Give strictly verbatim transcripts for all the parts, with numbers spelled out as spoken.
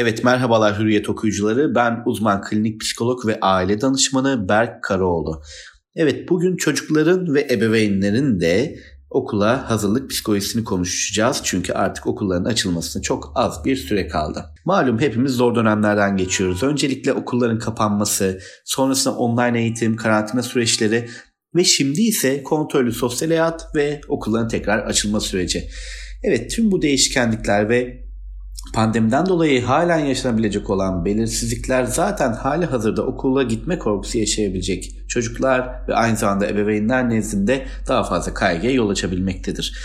Evet, merhabalar Hürriyet okuyucuları. Ben uzman klinik psikolog ve aile danışmanı Berk Karaoğlu. Evet, bugün çocukların ve ebeveynlerin de okula hazırlık psikolojisini konuşacağız. Çünkü artık okulların açılmasına çok az bir süre kaldı. Malum hepimiz zor dönemlerden geçiyoruz. Öncelikle okulların kapanması, sonrasında online eğitim, karantina süreçleri ve şimdi ise kontrollü sosyal hayat ve okulların tekrar açılma süreci. Evet, tüm bu değişkenlikler ve pandemiden dolayı halen yaşanabilecek olan belirsizlikler zaten hali hazırda okula gitme korkusu yaşayabilecek çocuklar ve aynı zamanda ebeveynler nezdinde daha fazla kaygıya yol açabilmektedir.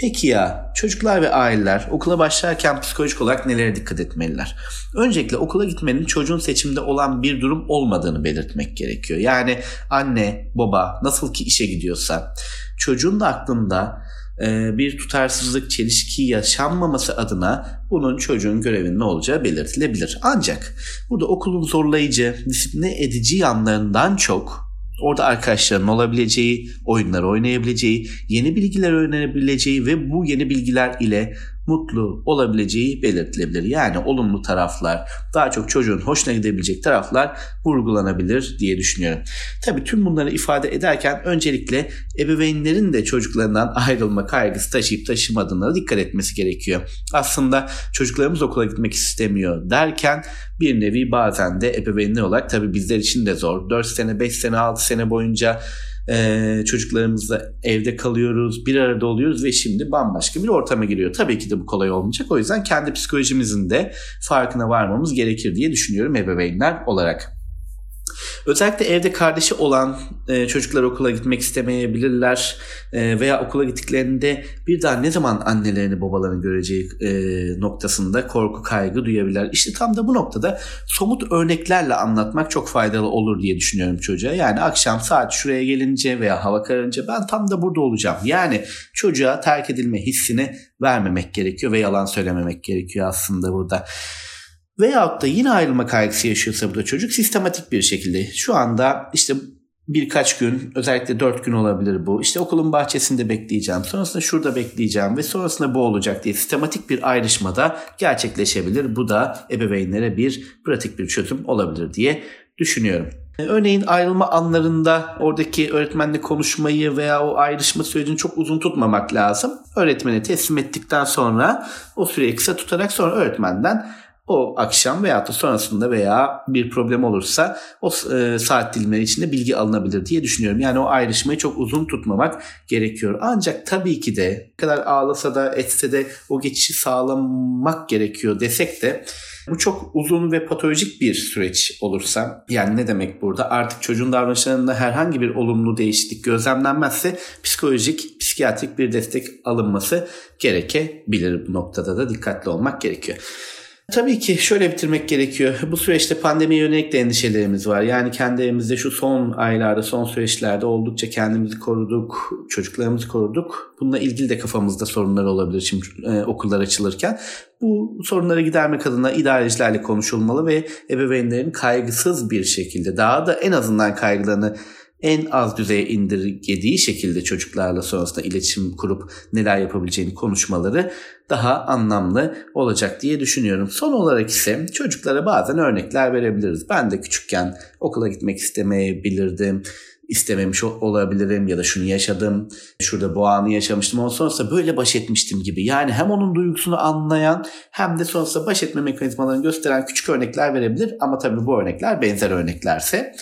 Peki ya çocuklar ve aileler okula başlarken psikolojik olarak nelere dikkat etmeliler? Öncelikle okula gitmenin çocuğun seçiminde olan bir durum olmadığını belirtmek gerekiyor. Yani anne, baba nasıl ki işe gidiyorsa çocuğun da aklında bir tutarsızlık, çelişki yaşanmaması adına bunun çocuğun görevinin ne olacağı belirtilebilir. Ancak burada okulun zorlayıcı, disipline edici yanlarından çok orada arkadaşların olabileceği, oyunlar oynayabileceği, yeni bilgiler öğrenebileceği ve bu yeni bilgiler ile mutlu olabileceği belirtilebilir. Yani olumlu taraflar, daha çok çocuğun hoşuna gidebilecek taraflar vurgulanabilir diye düşünüyorum. Tabii tüm bunları ifade ederken öncelikle ebeveynlerin de çocuklarından ayrılma kaygısı taşıyıp taşımadığına dikkat etmesi gerekiyor. Aslında çocuklarımız okula gitmek istemiyor derken bir nevi bazen de ebeveynler olarak tabii bizler için de zor. dört sene, beş sene, altı sene boyunca Ee, çocuklarımızla evde kalıyoruz, bir arada oluyoruz ve şimdi bambaşka bir ortama giriyor. Tabii ki de bu kolay olmayacak. O yüzden kendi psikolojimizin de farkına varmamız gerekir diye düşünüyorum ebeveynler olarak. Özellikle evde kardeşi olan e, çocuklar okula gitmek istemeyebilirler e, veya okula gittiklerinde bir daha ne zaman annelerini babalarını göreceği e, noktasında korku kaygı duyabilirler. İşte tam da bu noktada somut örneklerle anlatmak çok faydalı olur diye düşünüyorum çocuğa. Yani akşam saat şuraya gelince veya hava kararınca ben tam da burada olacağım. Yani çocuğa terk edilme hissini vermemek gerekiyor ve yalan söylememek gerekiyor aslında burada. Veyahut da yine ayrılma kaygısı yaşıyorsa bu da çocuk sistematik bir şekilde şu anda işte birkaç gün, özellikle dört gün olabilir bu. İşte okulun bahçesinde bekleyeceğim, sonrasında şurada bekleyeceğim ve sonrasında bu olacak diye sistematik bir ayrışmada gerçekleşebilir. Bu da ebeveynlere bir pratik bir çözüm olabilir diye düşünüyorum. Örneğin ayrılma anlarında oradaki öğretmenle konuşmayı veya o ayrışma sürecini çok uzun tutmamak lazım. Öğretmene teslim ettikten sonra o süreyi kısa tutarak sonra öğretmenden o akşam veya da sonrasında veya bir problem olursa o e, saat dilimleri içinde bilgi alınabilir diye düşünüyorum. Yani o ayrışmayı çok uzun tutmamak gerekiyor. Ancak tabii ki de ne kadar ağlasa da etse de o geçişi sağlamak gerekiyor desek de bu çok uzun ve patolojik bir süreç olursa, yani ne demek burada? Artık çocuğun davranışlarında herhangi bir olumlu değişiklik gözlemlenmezse psikolojik, psikiyatrik bir destek alınması gerekebilir. Bu noktada da dikkatli olmak gerekiyor. Tabii ki şöyle bitirmek gerekiyor. Bu süreçte pandemiye yönelik de endişelerimiz var. Yani kendi evimizde şu son aylarda, son süreçlerde oldukça kendimizi koruduk, çocuklarımızı koruduk. Bununla ilgili de kafamızda sorunlar olabilir şimdi e, okullar açılırken. Bu sorunları gidermek adına idarecilerle konuşulmalı ve ebeveynlerin kaygısız bir şekilde, daha da en azından kaygılarını en az düzeye indirgediği şekilde çocuklarla sonrasında iletişim kurup neler yapabileceğini konuşmaları daha anlamlı olacak diye düşünüyorum. Son olarak ise çocuklara bazen örnekler verebiliriz. Ben de küçükken okula gitmek istemeyebilirdim, istememiş olabilirim ya da şunu yaşadım, şurada bu anı yaşamıştım ama sonrasında böyle baş etmiştim gibi. Yani hem onun duygusunu anlayan hem de sonrasında baş etme mekanizmalarını gösteren küçük örnekler verebilir ama tabii bu örnekler benzer örneklerse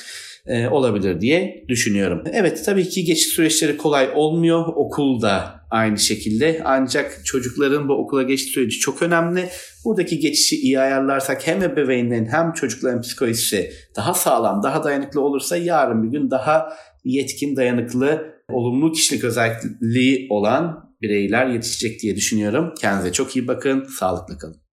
olabilir diye düşünüyorum. Evet, tabii ki geçiş süreçleri kolay olmuyor. Okulda aynı şekilde. Ancak çocukların bu okula geçiş süreci çok önemli. Buradaki geçişi iyi ayarlarsak hem ebeveynlerin hem çocukların psikolojisi daha sağlam, daha dayanıklı olursa yarın bir gün daha yetkin, dayanıklı, olumlu kişilik özelliği olan bireyler yetişecek diye düşünüyorum. Kendinize çok iyi bakın, sağlıklı kalın.